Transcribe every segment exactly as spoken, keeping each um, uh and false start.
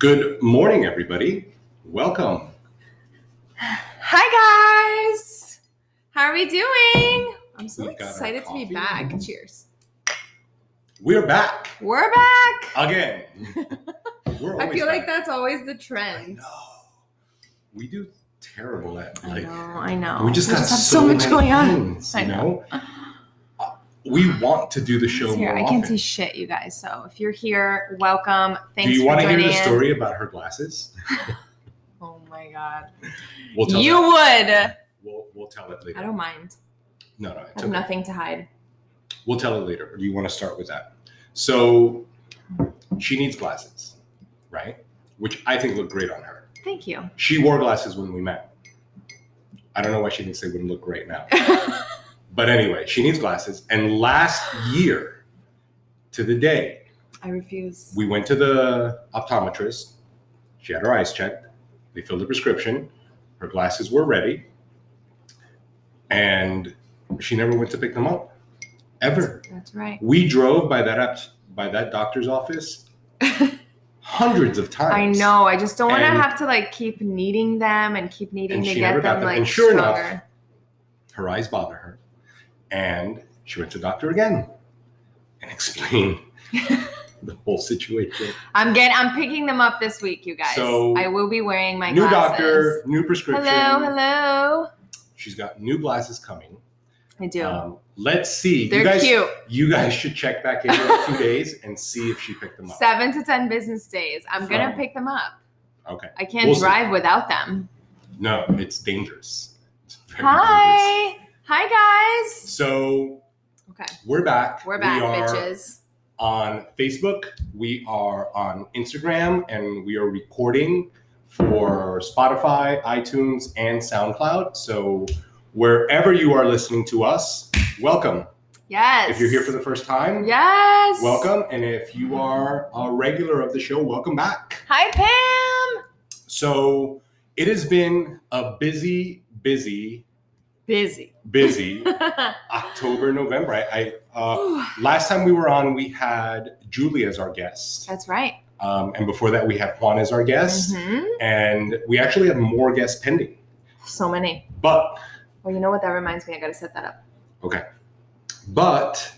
Good morning, everybody. Welcome. Hi, guys. How are we doing? I'm so excited to be back. Cheers. We're back. We're back. Again. We're I feel back. Like that's always the trend. I know. We do terrible at like. I know. I know. We just, we got just have so, so much going things, on. I know. You know? We want to do the show more often. I can't see shit, you guys. So if you're here, welcome. Thanks for joining. Do you want to hear the story about her glasses? Oh my god. We'll tell you would. We'll we'll tell it later. I don't mind. No, no. I have nothing to hide. We'll tell it later. Or do you want to start with that? So she needs glasses, right? Which I think look great on her. Thank you. She wore glasses when we met. I don't know why she thinks they wouldn't look great now. But anyway, she needs glasses. And last year, to the day, I refuse. We went to the optometrist. She had her eyes checked. They filled the prescription. Her glasses were ready. And she never went to pick them up, ever. That's right. We drove by that by that doctor's office hundreds of times. I know. I just don't want to have to like keep needing them and keep needing and to she get never them, got them. Like and sure stronger. Enough, her eyes bother her. And she went to the doctor again and explained the whole situation. I'm getting, I'm picking them up this week, you guys. So I will be wearing my new glasses. New doctor, new prescription. Hello, hello. She's got new glasses coming. I do. Um, let's see. They're you guys, cute. You guys should check back in a few days and see if she picked them up. Seven to ten business days. I'm going to pick them up. Okay. I can't we'll drive see. without them. No, it's dangerous. It's very Hi. Dangerous. Hi, guys. So okay. we're back. We're back, we are bitches. On Facebook. We are on Instagram. And we are recording for Spotify, iTunes, and SoundCloud. So wherever you are listening to us, welcome. Yes. If you're here for the first time, yes. welcome. And if you are a regular of the show, welcome back. Hi, Pam. So it has been a busy, busy Busy. Busy. October, November. I, I uh, last time we were on, we had Julia as our guest. That's right. Um, and before that, we had Juan as our guest. Mm-hmm. And we actually have more guests pending. So many. But. Well, you know what? That reminds me. I got to set that up. Okay. But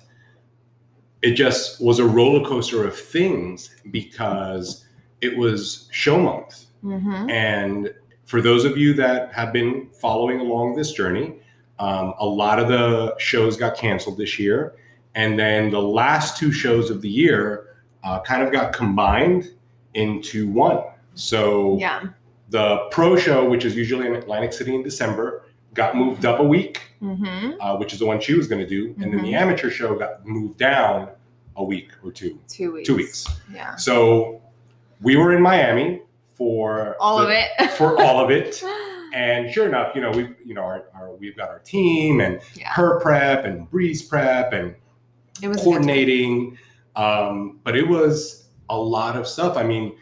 it just was a roller coaster of things because it was show month. Mm-hmm. And for those of you that have been following along this journey, um, a lot of the shows got canceled this year. And then the last two shows of the year uh, kind of got combined into one. So yeah. the pro show, which is usually in Atlantic City in December, got moved up a week, mm-hmm. uh, which is the one she was going to do. And mm-hmm. then the amateur show got moved down a week or two. Two weeks. Two weeks. Yeah. So we were in Miami. For all the, of it, for all of it, and sure enough, you know we, you know, our, our, we've got our team and yeah. her prep and Bree's prep and it was coordinating, um, but it was a lot of stuff. I mean,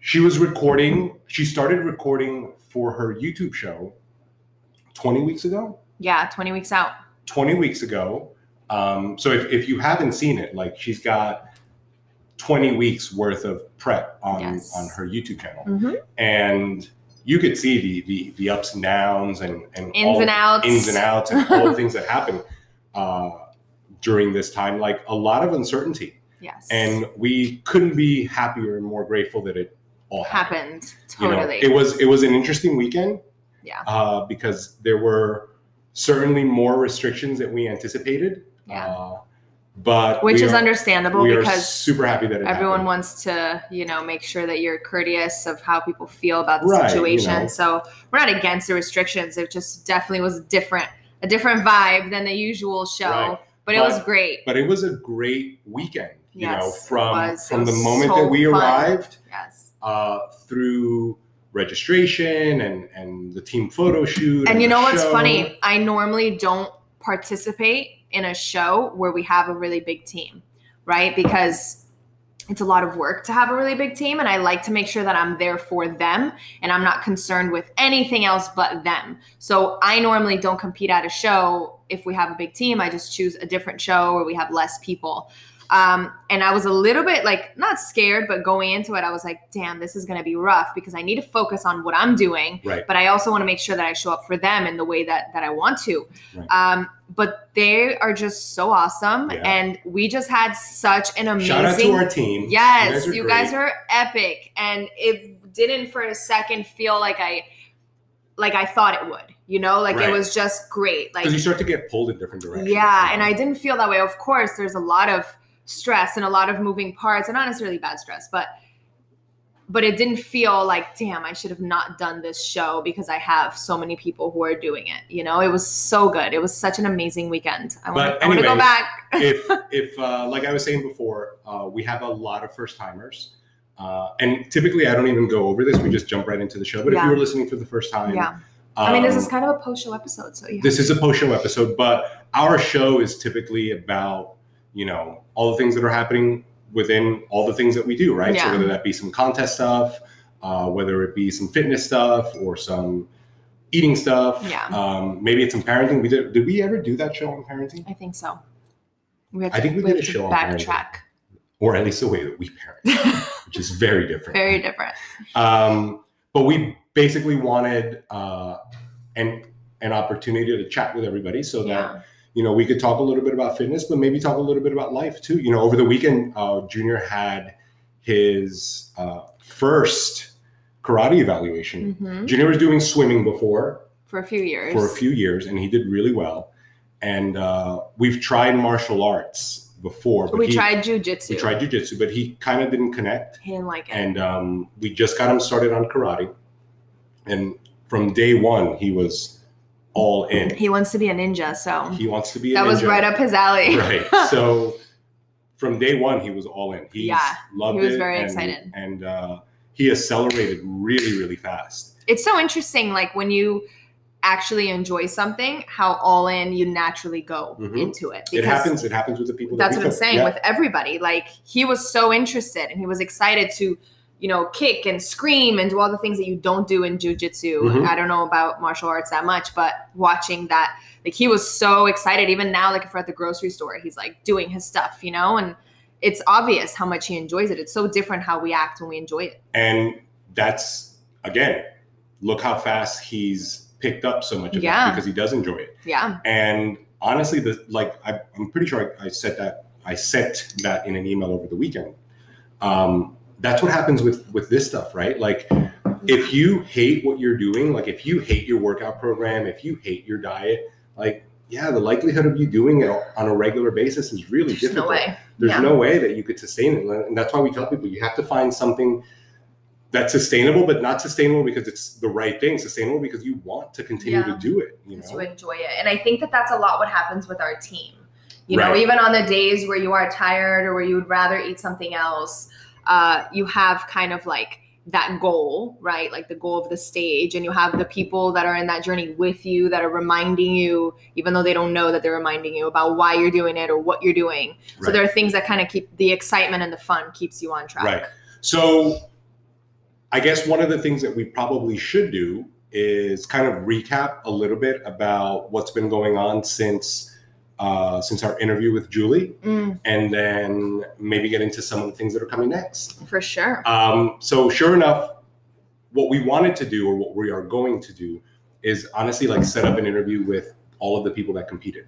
she was recording. She started recording for her YouTube show twenty weeks ago. Yeah, twenty weeks out. Twenty weeks ago. Um, so if if you haven't seen it, like she's got twenty weeks worth of prep on, yes. on her YouTube channel. Mm-hmm. And you could see the the, the ups and downs and, and ins all and outs. Ins and outs and all the things that happen uh, during this time, like a lot of uncertainty. Yes. And we couldn't be happier and more grateful that it all happened. happened. Totally. You know, it was it was an interesting weekend. Yeah. Uh, because there were certainly more restrictions that we anticipated. Yeah. Uh, But which is are, understandable we because are super happy that it everyone happened. Wants to, you know, make sure that you're courteous of how people feel about the right, situation. You know. So we're not against the restrictions. It just definitely was different, a different vibe than the usual show. Right. But, but it was great. But it was a great weekend, you yes, know, from, from the moment so that we arrived yes. uh, through registration and, and the team photo shoot. And, and you know what's show. funny? I normally don't participate in a show where we have a really big team, right? Because it's a lot of work to have a really big team. And I like to make sure that I'm there for them and I'm not concerned with anything else but them. So I normally don't compete at a show. If we have a big team, I just choose a different show where we have less people. Um, and I was a little bit like, not scared, but going into it, I was like, damn, this is going to be rough because I need to focus on what I'm doing. Right. But I also want to make sure that I show up for them in the way that, that I want to. Right. Um, but they are just so awesome. Yeah. And we just had such an amazing. Shout out to our team. Yes. You guys are, you guys are epic. And it didn't for a second feel like I, like I thought it would. You know, like right. It was just great. Like, 'cause you start to get pulled in different directions. Yeah. And I didn't feel that way. Of course, there's a lot of stress and a lot of moving parts, and not necessarily bad stress, but, but it didn't feel like, damn, I should have not done this show because I have so many people who are doing it. You know, it was so good. It was such an amazing weekend. I want to go back. if, if uh, like I was saying before, uh, we have a lot of first timers. Uh, and typically I don't even go over this. We just jump right into the show. But yeah. If you were listening for the first time, yeah. I mean, this is kind of a post-show episode. So yeah. This is a post-show episode, but our show is typically about, you know, all the things that are happening within all the things that we do, right? Yeah. So whether that be some contest stuff, uh, whether it be some fitness stuff or some eating stuff. Yeah. Um, maybe it's some parenting. We did, did we ever do that show on parenting? I think so. We have to, I think we, we did a show on parenting. Backtrack. Or at least the way that we parent, which is very different. Very different. Um, but we... basically wanted uh, an an opportunity to chat with everybody so that, yeah. you know, we could talk a little bit about fitness, but maybe talk a little bit about life too. You know, over the weekend, uh, Junior had his uh, first karate evaluation. Mm-hmm. Junior was doing swimming before. For a few years. For a few years, and he did really well. And uh, we've tried martial arts before. But we he, tried jujitsu. We tried jujitsu, but he kind of didn't connect. He didn't like it. And um, we just got him started on karate. And from day one, he was all in. He wants to be a ninja, so. He wants to be a that ninja. That was right up his alley. Right. So from day one, he was all in. He yeah, loved it. He was it very and, excited. And uh, he accelerated really, really fast. It's so interesting, like, when you actually enjoy something, how all in you naturally go mm-hmm. into it. It happens. It happens with the people that that's what I'm saying, yeah. with everybody. Like, he was so interested, and he was excited to – you know, kick and scream and do all the things that you don't do in jujitsu. Mm-hmm. I don't know about martial arts that much, but watching that, like, he was so excited. Even now, like, if we're at the grocery store, he's like doing his stuff, you know, and it's obvious how much he enjoys it. It's so different how we act when we enjoy it. And that's, again, look how fast he's picked up so much of yeah. it because he does enjoy it. Yeah. And honestly, the like, I, I'm pretty sure I, I said that, I sent that in an email over the weekend. Um, That's what happens with, with this stuff, right? Like, if you hate what you're doing, like, if you hate your workout program, if you hate your diet, like, yeah, the likelihood of you doing it on a regular basis is really There's difficult. No way. There's yeah. no way that you could sustain it. And that's why we tell people you have to find something that's sustainable, but not sustainable because it's the right thing. Sustainable because you want to continue yeah. to do it. You know? To enjoy it. And I think that that's a lot what happens with our team. You right. know, even on the days where you are tired or where you would rather eat something else, Uh, you have kind of like that goal, right? Like the goal of the stage, and you have the people that are in that journey with you that are reminding you, even though they don't know that they're reminding you about why you're doing it or what you're doing. Right. So there are things that kind of keep the excitement and the fun keeps you on track. Right. So I guess one of the things that we probably should do is kind of recap a little bit about what's been going on since Uh, since our interview with Julie, mm. and then maybe get into some of the things that are coming next. For sure. Um, so sure enough, what we wanted to do, or what we are going to do, is honestly like set up an interview with all of the people that competed.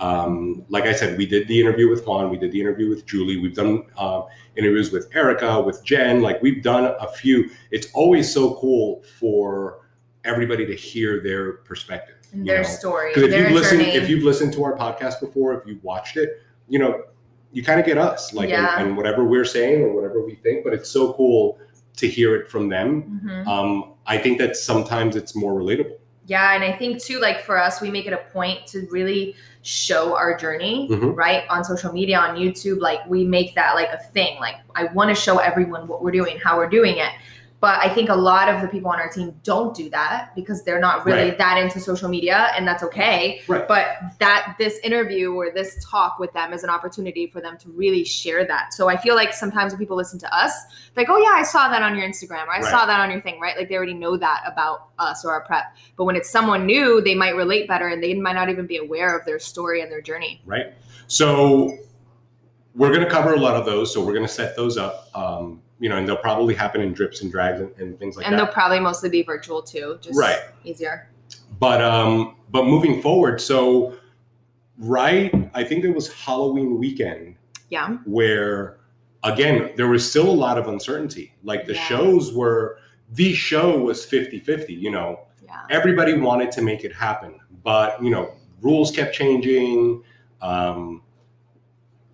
Um, like I said, we did the interview with Juan, we did the interview with Julie, we've done uh, interviews with Erica, with Jen, like we've done a few. It's always so cool for everybody to hear their perspective. You their know, story, if their you've listened, journey. If you've listened to our podcast before, if you've watched it, you know, you kind of get us, like, yeah. and, and whatever we're saying or whatever we think, but it's so cool to hear it from them. Mm-hmm. Um, I think that sometimes it's more relatable. Yeah. And I think too, like for us, we make it a point to really show our journey, mm-hmm. right? On social media, on YouTube, like we make that like a thing. Like I want to show everyone what we're doing, how we're doing it. But I think a lot of the people on our team don't do that because they're not really right. that into social media, and that's okay. Right. But that this interview or this talk with them is an opportunity for them to really share that. So I feel like sometimes when people listen to us, like, oh yeah, I saw that on your Instagram, or I right. saw that on your thing, right? Like they already know that about us or our prep. But when it's someone new, they might relate better and they might not even be aware of their story and their journey. Right. So we're going to cover a lot of those, so we're going to set those up, um, you know, and they'll probably happen in drips and drags and, and things like and that. And they'll probably mostly be virtual too, just right. easier. But um, but moving forward, so right, I think it was Halloween weekend. Yeah. Where, again, there was still a lot of uncertainty. Like the yeah. shows were, the show was fifty fifty, you know. Yeah. Everybody wanted to make it happen, but, you know, rules kept changing. Um,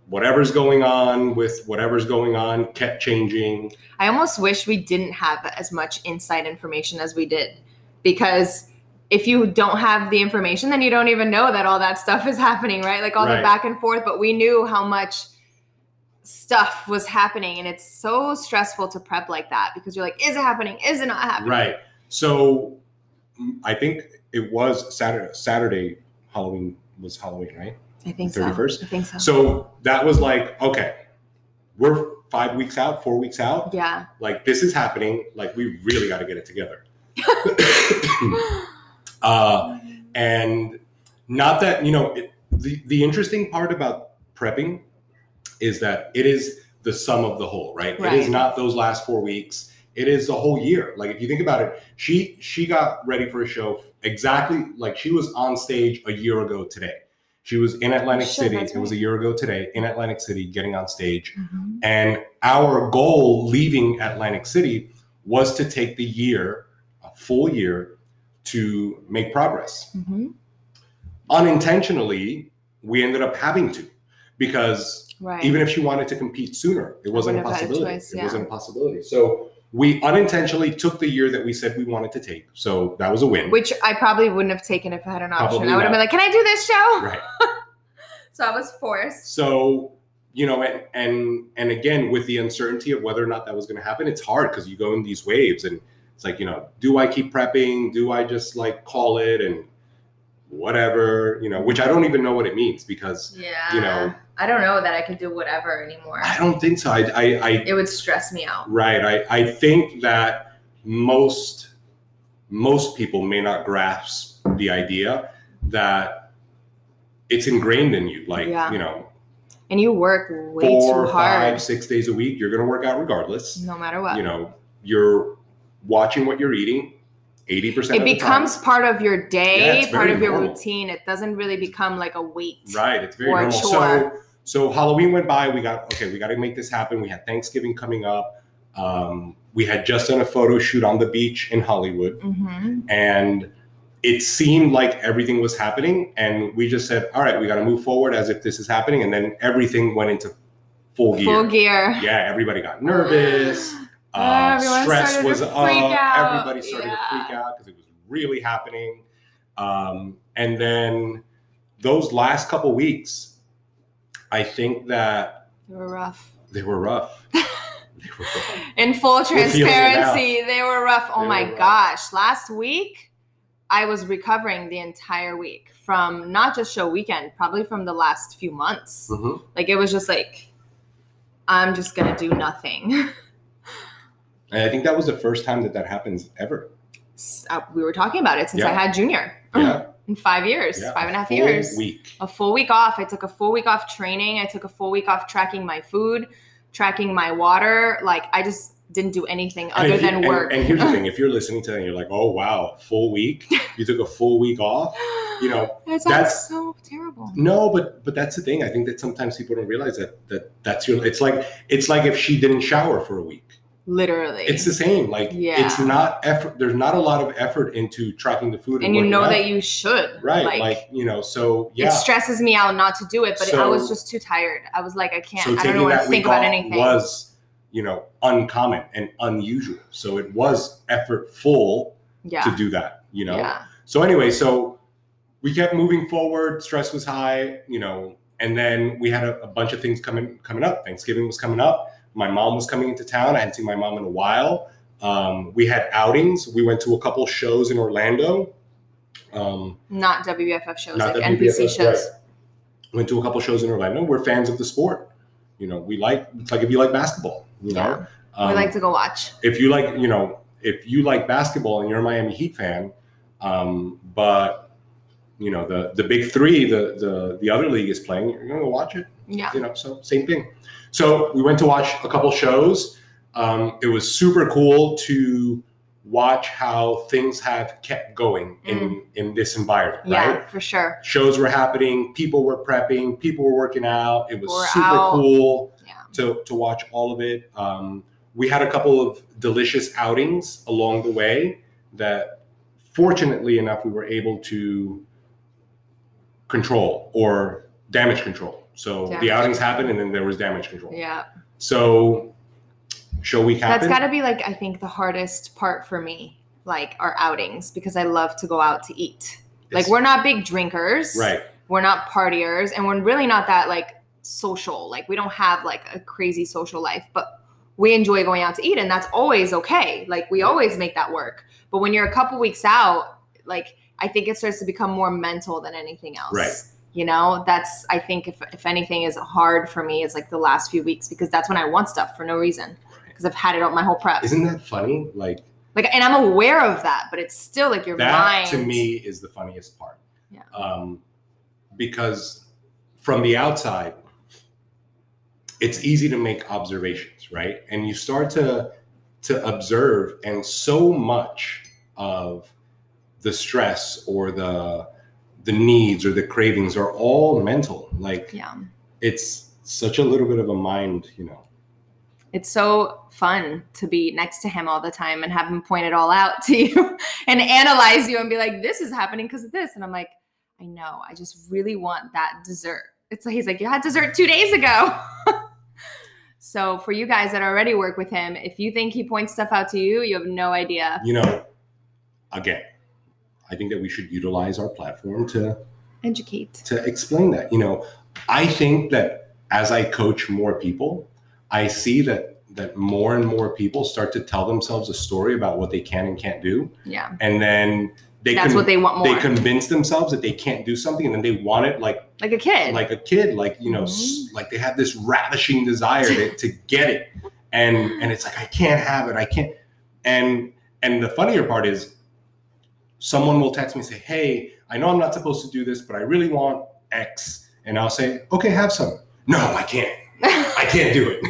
whatever's going on with whatever's going on kept changing. I almost wish we didn't have as much inside information as we did, because if you don't have the information, then you don't even know that all that stuff is happening, right? Like all right. the back and forth, but we knew how much stuff was happening, and it's so stressful to prep like that because you're like, is it happening? Is it not happening? Right. So I think it was Saturday, Saturday Halloween was Halloween, right? I think so. thirty-first I think so. So that was like, okay, we're five weeks out, four weeks out. Yeah. Like this is happening. Like we really got to get it together. Uh, and not that, you know, it, the, the interesting part about prepping is that it is the sum of the whole, right? right? It is not those last four weeks. It is the whole year. Like, if you think about it, she, she got ready for a show exactly like she was on stage a year ago today. She was in Atlantic sure, City. Right. It was a year ago today in Atlantic City, getting on stage. Mm-hmm. And our goal leaving Atlantic City was to take the year, a full year, to make progress. Mm-hmm. Unintentionally, we ended up having to, because right. even if she wanted to compete sooner, it wasn't a possibility. A choice, yeah. It wasn't a possibility. So we unintentionally took the year that we said we wanted to take. So that was a win. Which I probably wouldn't have taken if I had an option. Probably I would not. have been like, can I do this show? Right. So I was forced. So, you know, and, and, and again, with the uncertainty of whether or not that was going to happen, it's hard because you go in these waves and it's like, you know, do I keep prepping? Do I just like call it and whatever, you know, which I don't even know what it means because, yeah. you know. I don't know that I could do whatever anymore. I don't think so. I, I, I It would stress me out. Right. I, I think that most, most people may not grasp the idea that it's ingrained in you. Like, yeah. you know. And you work way four, too hard. Five, six days a week, you're going to work out regardless. No matter what. You know, you're watching what you're eating eighty percent of the time. It becomes part of your day, yeah, part of your normal. routine. It doesn't really become like a weight. Right. It's very normal. Chore. So so Halloween went by. We got, okay, we got to make this happen. We had Thanksgiving coming up. Um, we had just done a photo shoot on the beach in Hollywood. Mm-hmm. And it seemed like everything was happening. And we just said, all right, we got to move forward as if this is happening. And then everything went into full gear. Full gear. Yeah. Everybody got nervous. Uh, oh, stress was up. Out. Everybody started yeah. to freak out because it was really happening. Um, and then those last couple weeks, I think that they were rough. They were rough. they were rough. In full transparency, they were rough. Oh they my rough. gosh! Last week, I was recovering the entire week from not just show weekend, probably from the last few months. Mm-hmm. Like it was just like, I'm just gonna do nothing. And I think that was the first time that that happens ever. Uh, we were talking about it since yeah. I had Junior. Yeah. In five years, yeah. five and a half years. A full week. A full week off. I took a full week off training. I took a full week off tracking my food, tracking my water. Like, I just didn't do anything other you, than work. And, and here's the thing. If you're listening to that and you're like, oh, wow, full week. You took a full week off. You know, that that's so terrible. No, but but that's the thing. I think that sometimes people don't realize that, that that's your – it's like it's like if she didn't shower for a week. Literally, it's the same. Like, yeah. it's not effort. There's not a lot of effort into tracking the food, and, and you know that you should, right? Like, like, you know, so yeah, it stresses me out not to do it, but so, I was just too tired. I was like, I can't. So I don't know what to think about anything. Was, you know, uncommon and unusual, so it was effortful yeah. to do that. You know, yeah. so anyway, so we kept moving forward. Stress was high, you know, and then we had a, a bunch of things coming coming up. Thanksgiving was coming up. My mom was coming into town. I hadn't seen my mom in a while. Um, we had outings. We went to a couple shows in Orlando. Um, not W B F F shows, not like W B F F, N B C shows. Right. Went to a couple shows in Orlando. We're fans of the sport. You know, we like, it's like if you like basketball, you yeah. know. Um, we like to go watch. If you like, you know, if you like basketball and you're a Miami Heat fan, um, but, you know, the the big three, the the the other league is playing, you're going to go watch it. Yeah. You know, so same thing. So we went to watch a couple shows. Um, it was super cool to watch how things have kept going in, mm. in this environment, yeah, right? Yeah, for sure. Shows were happening, people were prepping, people were working out. It was we're super out. cool yeah. to, to watch all of it. Um, we had a couple of delicious outings along the way that fortunately enough, we were able to control or damage control. So damage. the outings happened and then there was damage control. Yeah. So... show week happened. That's got to be like, I think the hardest part for me, like our outings, because I love to go out to eat. It's, like we're not big drinkers. Right. We're not partiers. And we're really not that like social. Like we don't have like a crazy social life, but we enjoy going out to eat and that's always okay. Like we always make that work. But when you're a couple weeks out, like I think it starts to become more mental than anything else. Right. You know, that's, I think if, if anything is hard for me is like the last few weeks, because that's when I want stuff for no reason. I've had it on my whole prep. Isn't that funny? Like, like, and I'm aware of that, but it's still like your that, mind. That to me is the funniest part. Yeah. Um, because from the outside, it's easy to make observations, right? And you start to to observe, and so much of the stress or the the needs or the cravings are all mental. Like, yeah. It's such a little bit of a mind, you know. It's so fun to be next to him all the time and have him point it all out to you and analyze you and be like, this is happening because of this. And I'm like, I know, I just really want that dessert. It's like, he's like, you had dessert two days ago. So for you guys that already work with him, if you think he points stuff out to you, you have no idea. You know, again, I think that we should utilize our platform to educate, to explain that. You know, I think that as I coach more people, I see that that more and more people start to tell themselves a story about what they can and can't do. Yeah. And then they that's con- what they want more. They convince themselves that they can't do something and then they want it like like a kid. Like a kid, like you know, mm-hmm. s- like they have this ravishing desire to, to get it. And and it's like I can't have it. I can't. And and the funnier part is someone will text me and say, "Hey, I know I'm not supposed to do this, but I really want X." And I'll say, "Okay, have some." "No, I can't. I can't do it."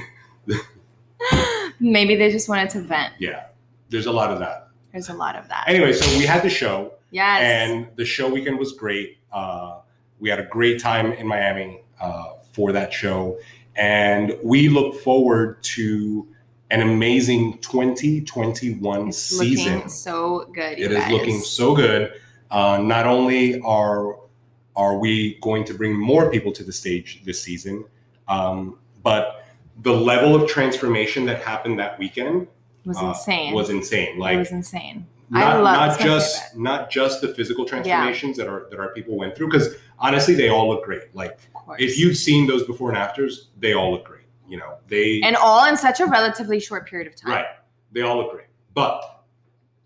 Maybe they just wanted to vent. Yeah. There's a lot of that. There's a lot of that. Anyway, so we had the show. Yes. And the show weekend was great. Uh, we had a great time in Miami uh, for that show. And we look forward to an amazing twenty twenty-one it's season. Looking so good, you It guys. is looking so good. Uh, not only are, are we going to bring more people to the stage this season, um, but the level of transformation that happened that weekend was uh, insane. Was insane. Like it was insane. Not, I love not just not just the physical transformations yeah. that our that our people went through, because honestly, they all look great. Like if you've seen those before and afters, they all look great. You know, they and all in such a relatively short period of time. Right, they all look great. But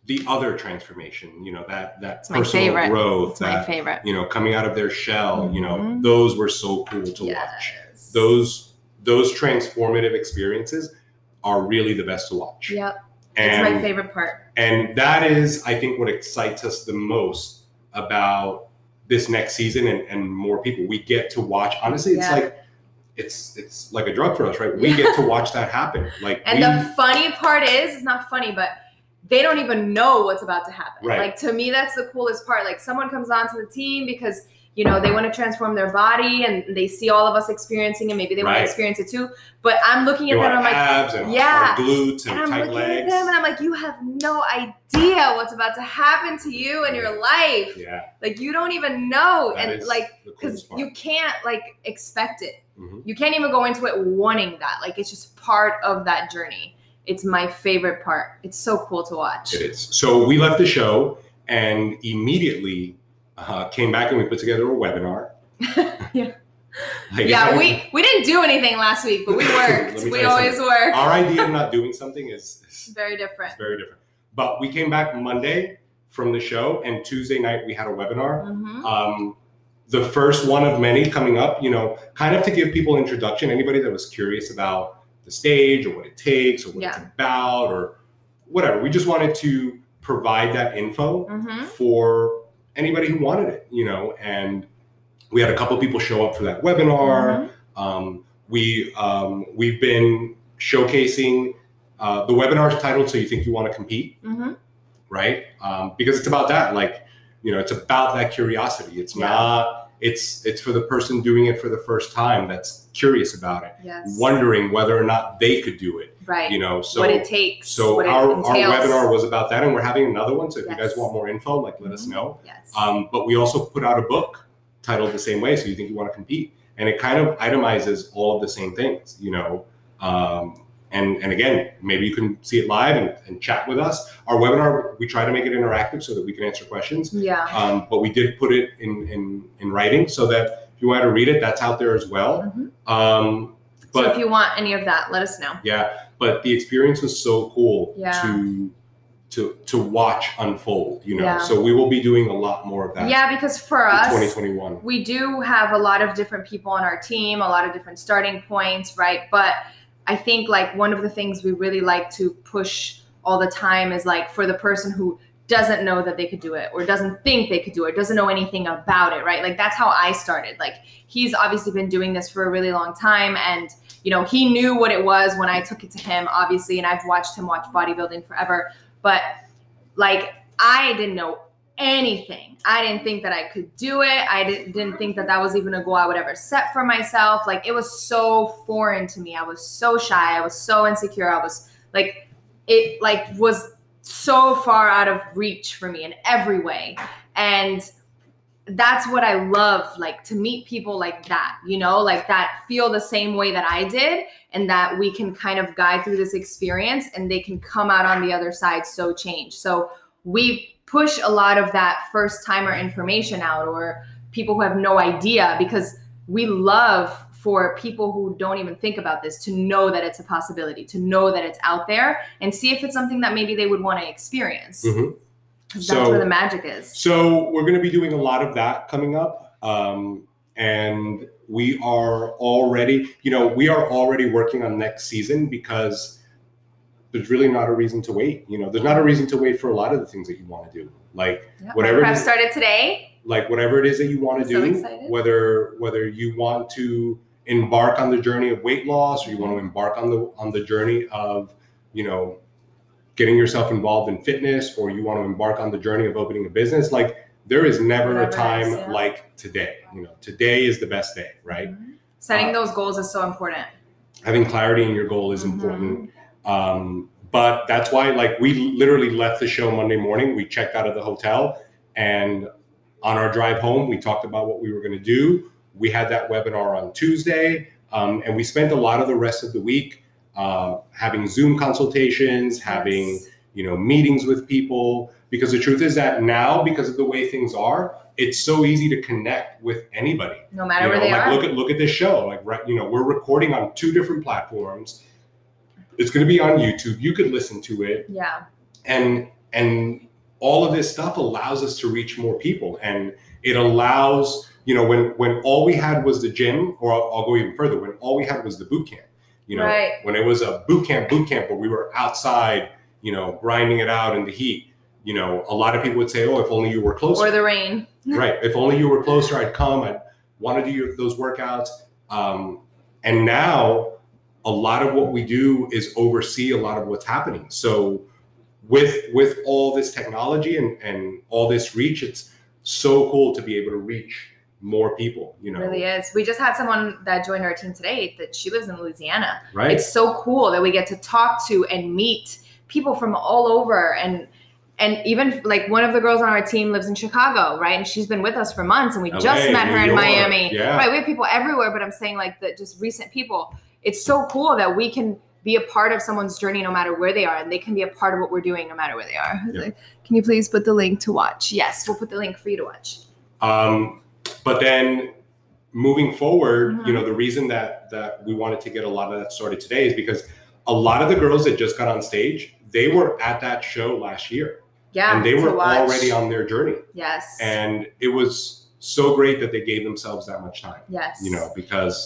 the other transformation, you know, that that it's personal my growth, it's that, my favorite. You know, coming out of their shell. Mm-hmm. You know, those were so cool to yes. watch. Those. Those transformative experiences are really the best to watch. Yep. And, it's my favorite part. And that is, I think, what excites us the most about this next season and, and more people. We get to watch. Honestly, it's yeah. like it's it's like a drug for us, right? We get to watch that happen. Like, And we, the funny part is, it's not funny, but they don't even know what's about to happen. Right. Like, to me, that's the coolest part. Like, someone comes onto the team because – you know, they want to transform their body and they see all of us experiencing it. Maybe they right. want to experience it too. But I'm looking at you them and I'm like, abs and yeah. glutes and, and tight legs. And I'm looking at them and I'm like, you have no idea what's about to happen to you in your life. Yeah. Like, you don't even know. That and like, because you can't like expect it. Mm-hmm. You can't even go into it wanting that. Like, it's just part of that journey. It's my favorite part. It's so cool to watch. It is. So we left the show and immediately... Uh, came back and we put together a webinar. yeah, like, yeah. We, we didn't do anything last week, but we worked. we always something. work. Our idea of not doing something is, is very different. It's very different. But we came back Monday from the show, and Tuesday night we had a webinar. Mm-hmm. Um, the first one of many coming up. You know, kind of to give people introduction. Anybody that was curious about the stage or what it takes or what yeah. it's about or whatever. We just wanted to provide that info mm-hmm. for. Anybody who wanted it, you know, and we had a couple of people show up for that webinar. Mm-hmm. Um, we, um, we've been showcasing uh, the webinar's titled So You Think You Want to Compete, mm-hmm. right? Um, because it's about that, like, you know, it's about that curiosity. It's yeah. not, it's, it's for the person doing it for the first time that's curious about it, yes. wondering whether or not they could do it. Right. You know, so what it takes. So what our, our webinar was about that, and we're having another one. So if yes. you guys want more info, like let mm-hmm. us know. Yes. Um, but we also put out a book titled the same way, So You Think You Want to Compete. And it kind of itemizes all of the same things, you know. Um, and, and again, maybe you can see it live and, and chat with us. Our webinar, we try to make it interactive so that we can answer questions. Yeah. Um, but we did put it in, in, in writing so that if you want to read it, that's out there as well. Mm-hmm. Um, but so if you want any of that, let us know. Yeah. But the experience was so cool yeah. to to to watch unfold, you know, yeah. so we will be doing a lot more of that. Yeah, because for us, twenty twenty-one, we do have a lot of different people on our team, a lot of different starting points, right? But I think like one of the things we really like to push all the time is like for the person who doesn't know that they could do it or doesn't think they could do it, doesn't know anything about it, right? Like that's how I started. Like he's obviously been doing this for a really long time, and you know, he knew what it was when I took it to him, obviously, and I've watched him watch bodybuilding forever. But like, I didn't know anything. I didn't think that I could do it. I didn't, didn't think that that was even a goal I would ever set for myself. Like it was so foreign to me. I was so shy. I was so insecure. I was like, it like was so far out of reach for me in every way. And that's what I love, like to meet people like that, you know, like that feel the same way that I did, and that we can kind of guide through this experience and they can come out on the other side so changed. So we push a lot of that first timer information out, or people who have no idea, because we love for people who don't even think about this to know that it's a possibility, to know that it's out there, and see if it's something that maybe they would want to experience. Mm-hmm. That's so, where the magic is. So we're going to be doing a lot of that coming up. Um, and we are already, you know, we are already working on next season, because there's really not a reason to wait. You know, there's not a reason to wait for a lot of the things that you want to do. Like yep. whatever I've started today, like whatever it is that you want to do, so whether, whether you want to embark on the journey of weight loss, or you want to embark on the, on the journey of, you know, getting yourself involved in fitness, or you want to embark on the journey of opening a business. Like there is never Whatever a time is, yeah. like today, you know, today is the best day, right? Mm-hmm. Setting uh, those goals is so important. Having clarity in your goal is mm-hmm. important. Um, but that's why, like, we literally left the show Monday morning, we checked out of the hotel, and on our drive home, we talked about what we were going to do. We had that webinar on Tuesday. Um, and we spent a lot of the rest of the week Uh, having Zoom consultations, having, you know, meetings with people, because the truth is that now, because of the way things are, it's so easy to connect with anybody. No matter you know, where they like, are. Look at, look at this show. Like, right, you know, we're recording on two different platforms. It's going to be on YouTube. You could listen to it. Yeah. And, and all of this stuff allows us to reach more people, and it allows, you know, when, when all we had was the gym, or I'll, I'll go even further, when all we had was the boot camp. You know, right. when it was a boot camp, boot camp, where we were outside, you know, grinding it out in the heat, you know, a lot of people would say, oh, if only you were closer. Or the rain. Right. If only you were closer, I'd come. I'd want to do your, those workouts. Um, and now a lot of what we do is oversee a lot of what's happening. So with with all this technology and, and all this reach, it's so cool to be able to reach more people, you know. It really is. We just had someone that joined our team today that she lives in Louisiana. Right. It's so cool that we get to talk to and meet people from all over. And and even like one of the girls on our team lives in Chicago, right? And she's been with us for months, and we L A, just met her New in York. Miami. Yeah. Right. We have people everywhere, but I'm saying like the just recent people. It's so cool that we can be a part of someone's journey no matter where they are, and they can be a part of what we're doing no matter where they are. Yeah. Like, can you please put the link to watch? Yes, we'll put the link for you to watch. Um But then moving forward, mm-hmm. you know, the reason that that we wanted to get a lot of that started today is because a lot of the girls that just got on stage, they were at that show last year. Yeah. And they were watch. already on their journey. Yes. And it was so great that they gave themselves that much time. Yes. You know, because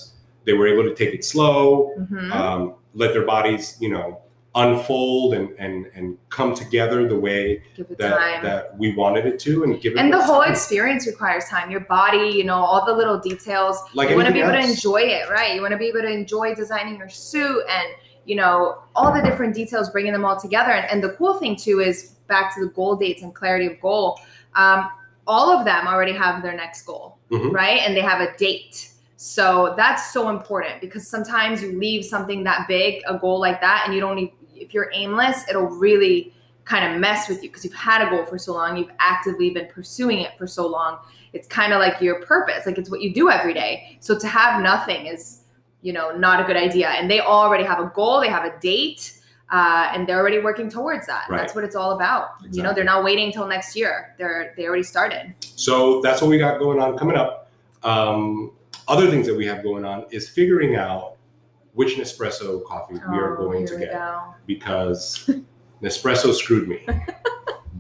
they were able to take it slow, mm-hmm. um, let their bodies, you know, unfold and and and come together the way that, that we wanted it to, and give it and the whole time. Experience requires time. Your body, you know, all the little details. Like you want to be else. able to enjoy it, right? You want to be able to enjoy designing your suit and, you know, all the different details, bringing them all together. And, and the cool thing too is, back to the goal dates and clarity of goal, um, all of them already have their next goal, mm-hmm. right? And they have a date. So that's so important, because sometimes you leave something that big, a goal like that, and you don't even, if you're aimless, it'll really kind of mess with you, because you've had a goal for so long. You've actively been pursuing it for so long. It's kind of like your purpose. Like, it's what you do every day. So to have nothing is, you know, not a good idea. And they already have a goal. They have a date, uh, and they're already working towards that. Right. That's what it's all about. Exactly. You know, they're not waiting until next year. They're, they already started. So that's what we got going on coming up. Um, other things that we have going on is figuring out which Nespresso coffee oh, we are going to get, go. because Nespresso screwed me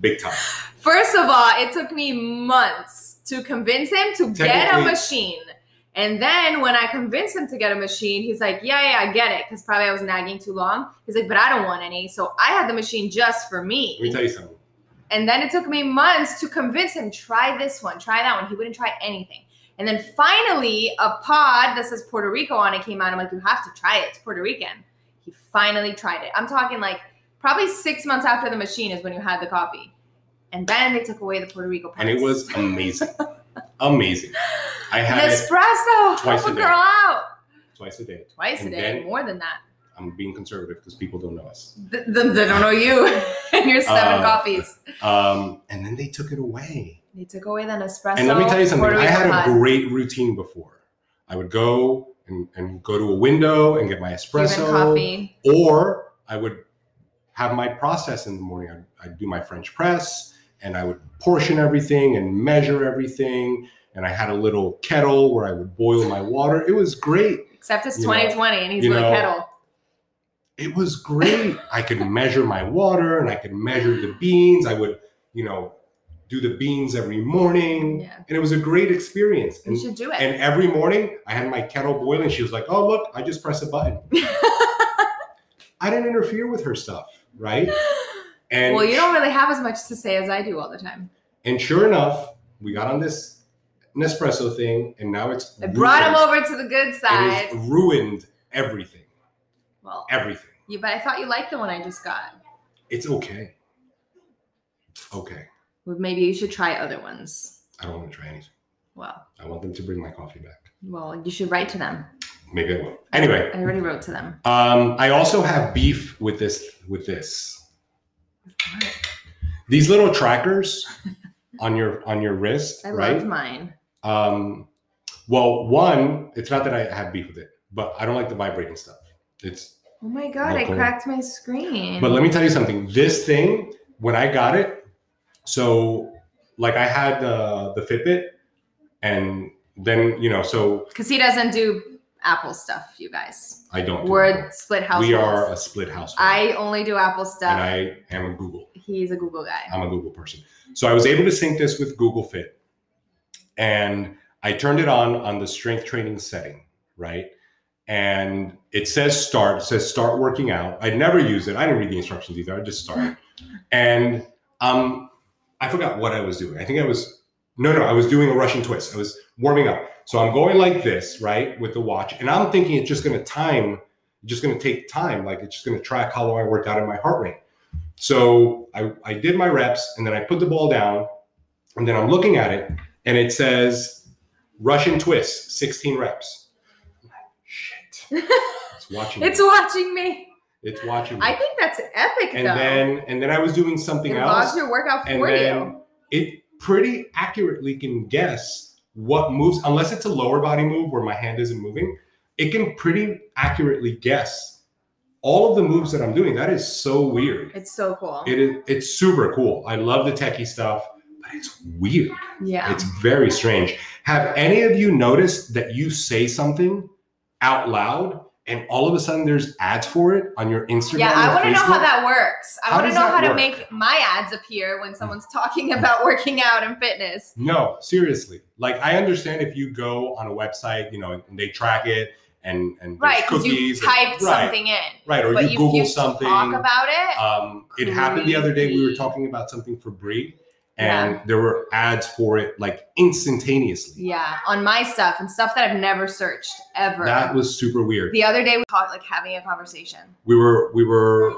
big time. First of all, it took me months to convince him to get a machine. And then when I convinced him to get a machine, he's like, yeah, yeah, I get it. Because probably I was nagging too long. He's like, but I don't want any. So I had the machine just for me. Let me tell you something. And then it took me months to convince him, try this one, try that one. He wouldn't try anything. And then finally, a pod that says Puerto Rico on it came out. I'm like, you have to try it. It's Puerto Rican. He finally tried it. I'm talking like probably six months after the machine is when you had the coffee. And then they took away the Puerto Rico pods. And it was amazing. Amazing. I had Nespresso. Twice a, a day. Girl out. Twice a day. Twice and a day. More than that. I'm being conservative because people don't know us. Th- th- they don't know you and your seven uh, coffees. Um, and then they took it away. They took away the Nespresso. And let me tell you something. I had a great routine before. I would go and, and go to a window and get my espresso. Even coffee. Or I would have my process in the morning. I'd, I'd do my French press, and I would portion everything and measure everything. And I had a little kettle where I would boil my water. It was great. Except it's twenty twenty and he's with a kettle. It was great. I could measure my water, and I could measure the beans. I would, you know, do the beans every morning. Yeah. And it was a great experience. And, you should do it. And every morning I had my kettle boiling. She was like, oh, look, I just press a button. I didn't interfere with her stuff, right? And well, you don't really have as much to say as I do all the time. And sure enough, we got on this Nespresso thing, and now it's it brought him over to the good side. It has ruined everything. Well, everything. You, but I thought you liked the one I just got. It's okay. Okay. Well, maybe you should try other ones. I don't want to try anything. Well, I want them to bring my coffee back. Well, you should write to them. Maybe I will. Anyway, I already wrote to them. Um, I also have beef with this. With this. These little trackers on your on your wrist. I right? love mine. Um, well, one, it's not that I have beef with it, but I don't like the vibrating stuff. It's oh my god, I cracked my screen. But let me tell you something. This thing, when I got it, so like I had the the Fitbit, and then you know, so because he doesn't do Apple stuff, you guys. I don't do We're Apple. split household. We are a split household. I only do Apple stuff. And I am Google. He's a Google guy. I'm a Google person. So I was able to sync this with Google Fit. And I turned it on on the strength training setting, right? And it says start. It says start working out. I never use it. I didn't read the instructions either. I just started. And um, I forgot what I was doing. I think I was, no, no, I was doing a Russian twist. I was warming up. So I'm going like this, right, with the watch, and I'm thinking it's just going to time, just going to take time, like it's just going to track how long I worked out in my heart rate. So I, I did my reps, and then I put the ball down, and then I'm looking at it, and it says Russian twist, sixteen reps. I'm like, shit, it's watching. it's me. watching me. It's watching me. I think that's epic, and though. And then, and then I was doing something it else. Logs your workout for and then you. It pretty accurately can guess what moves, unless it's a lower body move where my hand isn't moving, it can pretty accurately guess all of the moves that I'm doing. That is so weird. It's so cool. It is. It's super cool. I love the techie stuff, but it's weird. Yeah. It's very strange. Have any of you noticed that you say something out loud and all of a sudden there's ads for it on your Instagram? Yeah, I want to know how that works. I want to know how to make my ads appear when someone's talking about working out and fitness. No, seriously. Like I understand if you go on a website, you know, and they track it and and right, because you typed and, something right, in, right, or you, you Google something. Talk about it. Um, it happened the other day. We were talking about something for Brie, and yeah. there were ads for it like instantaneously. Yeah, on my stuff and stuff that I've never searched ever. That was super weird. The other day we talked like having a conversation. We were we were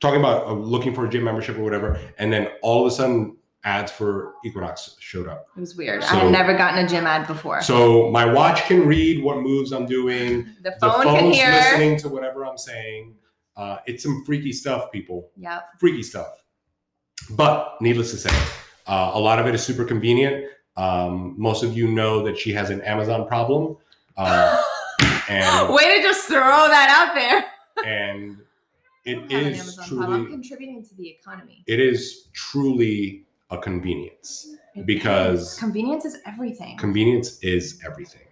talking about uh, looking for a gym membership or whatever, and then all of a sudden. Ads for Equinox showed up. It was weird. So, I had never gotten a gym ad before. So my watch can read what moves I'm doing. The phone the can hear. Listening to whatever I'm saying. Uh, it's some freaky stuff, people. Yep. Freaky stuff. But needless to say, uh, a lot of it is super convenient. Um, most of you know that she has an Amazon problem. Uh, and way to just throw that out there. and it is truly. Problem. I'm contributing to the economy. It is truly. A convenience because is. convenience is everything. Convenience is everything.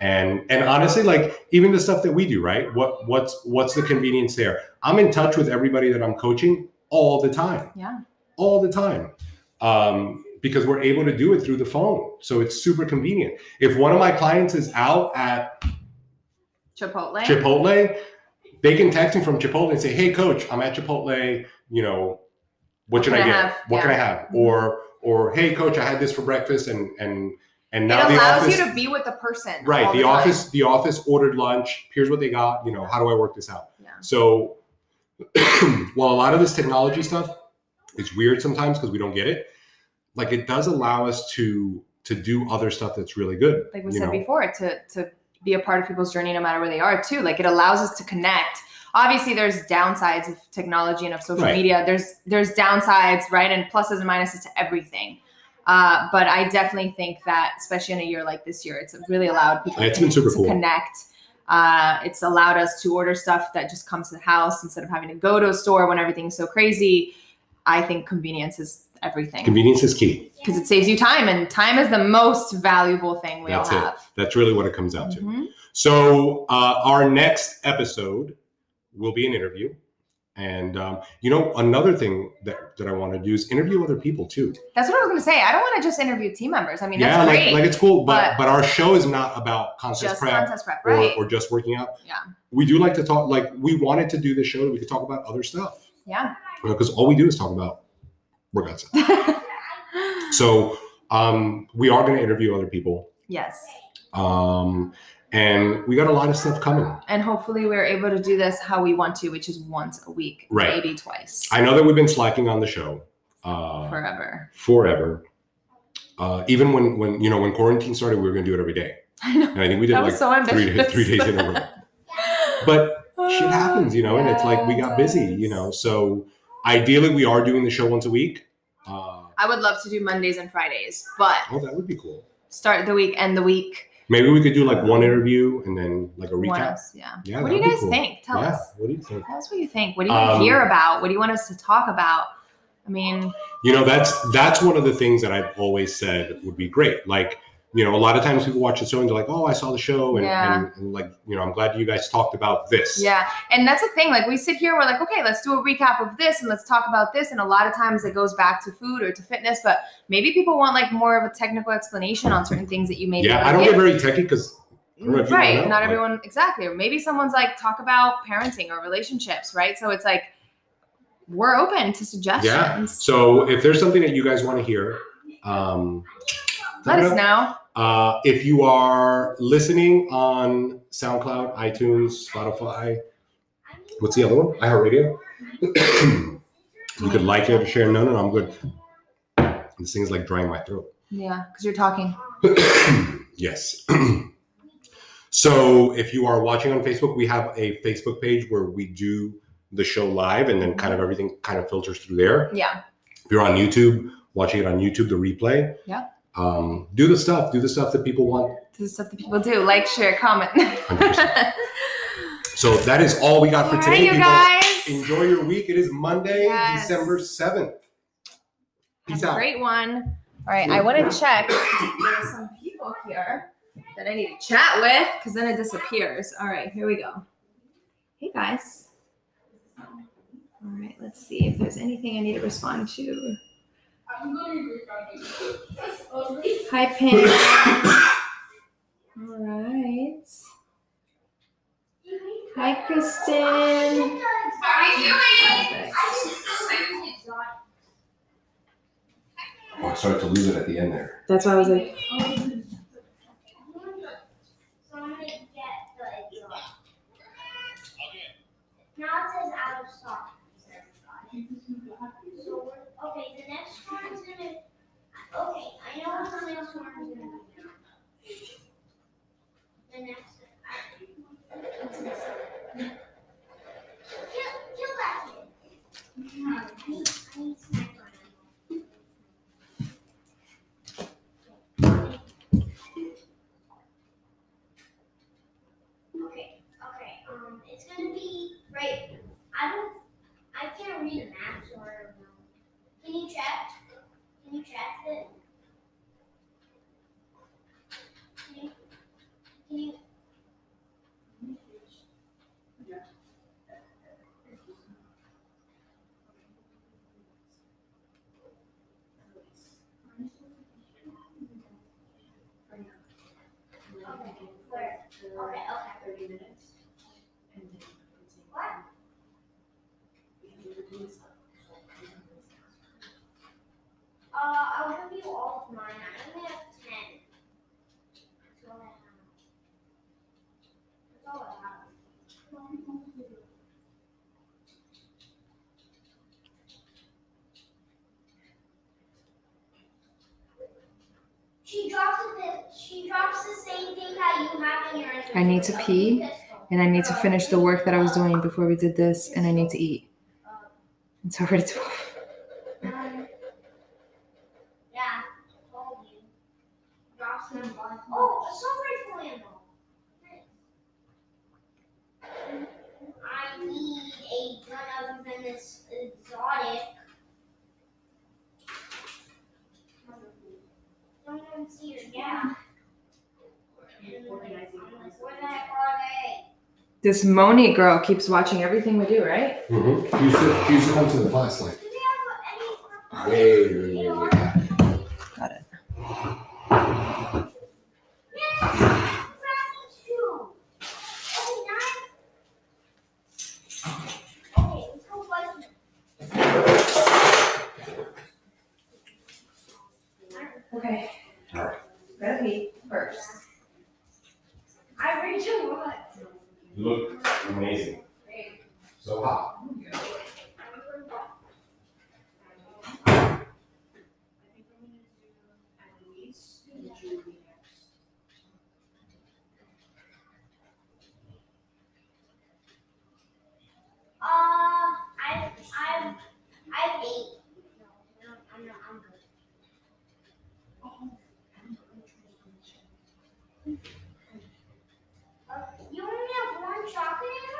And and honestly, like even the stuff that we do, right? What what's what's the convenience there? I'm in touch with everybody that I'm coaching all the time. Yeah. All the time. Um, because we're able to do it through the phone. So it's super convenient. If one of my clients is out at Chipotle, Chipotle, they can text me from Chipotle and say, hey coach, I'm at Chipotle, you know. What should I, I get? Have, what yeah. can I have? Or, or hey, coach, I had this for breakfast, and and and now it allows the office, you to be with the person. Right. All the the office, the office ordered lunch. Here's what they got. You know, how do I work this out? Yeah. So, while a lot of this technology stuff is weird sometimes because we don't get it, like it does allow us to to do other stuff that's really good. Like we said know? before, to to be a part of people's journey no matter where they are too. Like it allows us to connect. Obviously, there's downsides of technology and of social right. media. There's there's downsides, right, and pluses and minuses to everything. Uh, but I definitely think that, especially in a year like this year, it's really allowed people it's to, been super to cool. connect. Uh, it's allowed us to order stuff that just comes to the house instead of having to go to a store when everything's so crazy. I think convenience is everything. Convenience is key. Because it saves you time, and time is the most valuable thing we That's all have. It. That's really what it comes down mm-hmm. to. So uh, our next episode will be an interview. And, um, you know, another thing that, that I want to do is interview other people too. That's what I was going to say. I don't want to just interview team members. I mean, yeah, that's like, great. Like it's cool, but, but, but our show is not about contest prep, contest prep or, right. or just working out. Yeah. We do like to talk, like we wanted to do this show that we could talk about other stuff. Yeah. Because you know, all we do is talk about workout stuff. So, um, we are going to interview other people. Yes. Um, And we got a lot of stuff coming. And hopefully we're able to do this how we want to, which is once a week, right. maybe twice. I know that we've been slacking on the show. Uh, forever. Forever. Uh, even when, when, you know, when quarantine started, we were going to do it every day. I know. And I think we did like so three, three days in a row. But shit happens, you know, yeah, and it's like we got busy, you know. So ideally we are doing the show once a week. Uh, I would love to do Mondays and Fridays, but. Oh, that would be cool. Start the week, end the week. Maybe we could do like one interview and then like a recap. What else? Yeah. yeah. What do you guys cool. think? Tell yeah. us. What do you think? Tell us what you think. What do you want um, to hear about? What do you want us to talk about? I mean, you know, that's that's one of the things that I've always said would be great. Like, you know, a lot of times people watch the show and they're like, oh, I saw the show. And, yeah. and, and like, you know, I'm glad you guys talked about this. Yeah. And that's the thing. Like we sit here and we're like, okay, let's do a recap of this and let's talk about this. And a lot of times it goes back to food or to fitness, but maybe people want like more of a technical explanation on certain things that you may. Yeah. I don't get very techy because. Right. Not everyone. Like, exactly. Or maybe someone's like, talk about parenting or relationships. Right. So it's like, we're open to suggestions. Yeah. So if there's something that you guys want to hear, um, let us know. Uh, if you are listening on SoundCloud, iTunes, Spotify, what's the other one? iHeartRadio. You could like it, share. No, no, no, I'm good. This thing is like drying my throat. Yeah, because you're talking. Yes. So if you are watching on Facebook, we have a Facebook page where we do the show live and then kind of everything kind of filters through there. Yeah. If you're on YouTube, watching it on YouTube, the replay. Yeah. Um, do the stuff, do the stuff that people want. Do the stuff that people do. Like, share, comment. one hundred percent. So that is all we got for all today. Right, you guys. Enjoy your week. It is Monday, yes. December seventh. Peace out. Great one. All right. I want to check. There's some people here that I need to chat with because then it disappears. All right. Here we go. Hey, guys. All right. Let's see if there's anything I need to respond to. Hi, Pam. All right. Hi, Kristen. Oh, I started to lose it at the end there. That's why I was like. Now it says out of stock. So okay, the next one is gonna. Okay, I know what the next one is gonna be. The next. Kill, kill that kid. I need, I need snack on him. Okay, okay. Um, it's gonna be right. I don't. I can't read the map, so I don't know. Can you check? Can you check it? Can you? Can you? Okay, okay. thirty minutes. And then what? Uh, I'll give you all of mine. I only have ten. That's all I have. That's all I have. She drops the she drops the same thing that you have in your inventory. I need to pee, and I need to finish the work that I was doing before we did this, and I need to eat. It's already twelve. Um, yeah, told you. Drops them. Oh, a sovereign flannel. I need a gun other than this exotic. I don't even see your gap. This Moni girl keeps watching everything we do, right? Mm-hmm. She used to, she used to come to the class like. Hey, hey, hey. Got it. Okay. All right. Gotta pee first. I read a lot. You look amazing. So hot. Uh, I've, I've, I've ate. No, I'm not, I'm good. Uh, you only have one chocolate now?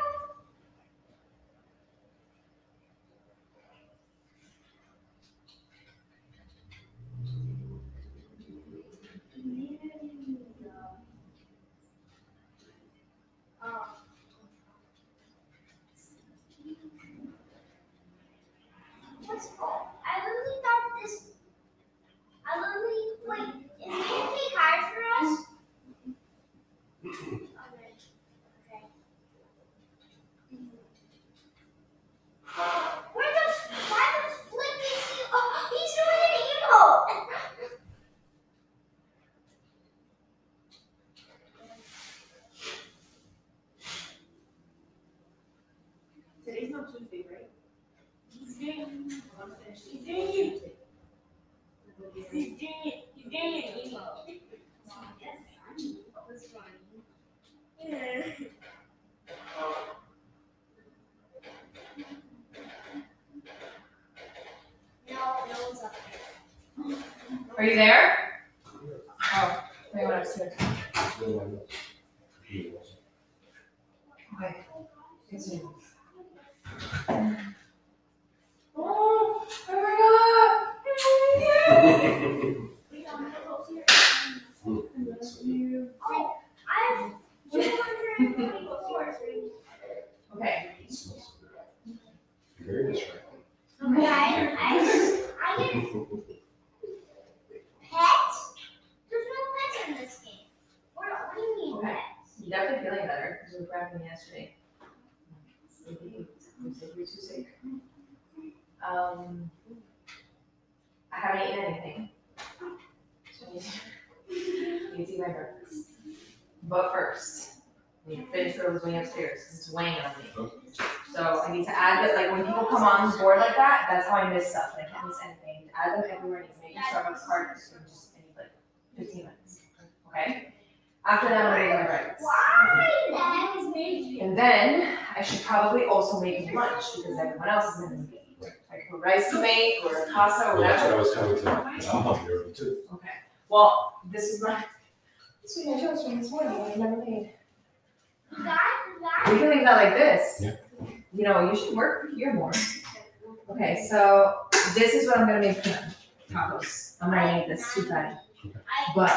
Are you there? Oh, they went upstairs. Okay. Continue. Oh, hurry up! Oh, I have two hundred twenty-four. Okay. Very distracting. Okay, I, I, I get. Pets? There's no pets in this game. What do you mean pets? You're definitely feeling better because we were grabbing yesterday. too sick. Um, I haven't eaten anything, so I need to, I need to eat my breakfast. But first, I need to finish those way upstairs because it's weighing on me. So I need to add that. Like when people come on board like that, that's how I miss stuff. Like I can't miss anything. Add them everywhere. Needs to make your Starbucks card. So just I need like fifteen minutes. Okay. After that, I'm gonna eat my breakfast. Why the heck is making? And then I should probably also make lunch because everyone else is in the meeting. Like a rice to make or a pasta or whatever. Well, that's what I was coming to. I'm hungry already too. Okay. Well, this is my. This was my toast from this morning. I've never made. We can leave that like this. Yeah. You know, you should work here more. Okay, so this is what I'm gonna make for them. Tacos. I'm not gonna eat this too fatty. But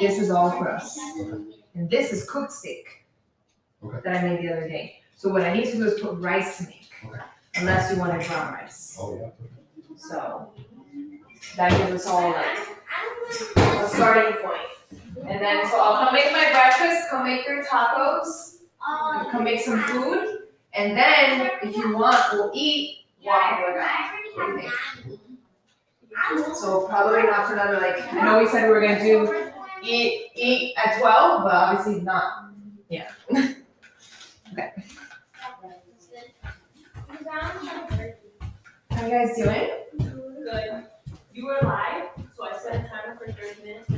this is all for us. Okay. And this is cooked steak okay. that I made the other day. So what I need to do is put rice to make. Okay. Unless you want to brown rice. Oh yeah. So that gives us all like a starting point. And then so I'll come make my breakfast, come make your tacos, come make some food, and then if you want, we'll eat while we're gone. So probably not for another, like, I know we said we were going to do eat, eat at twelve, but obviously not. Yeah. Okay. How are you guys doing? Good. You were live, so I set a timer for thirty minutes.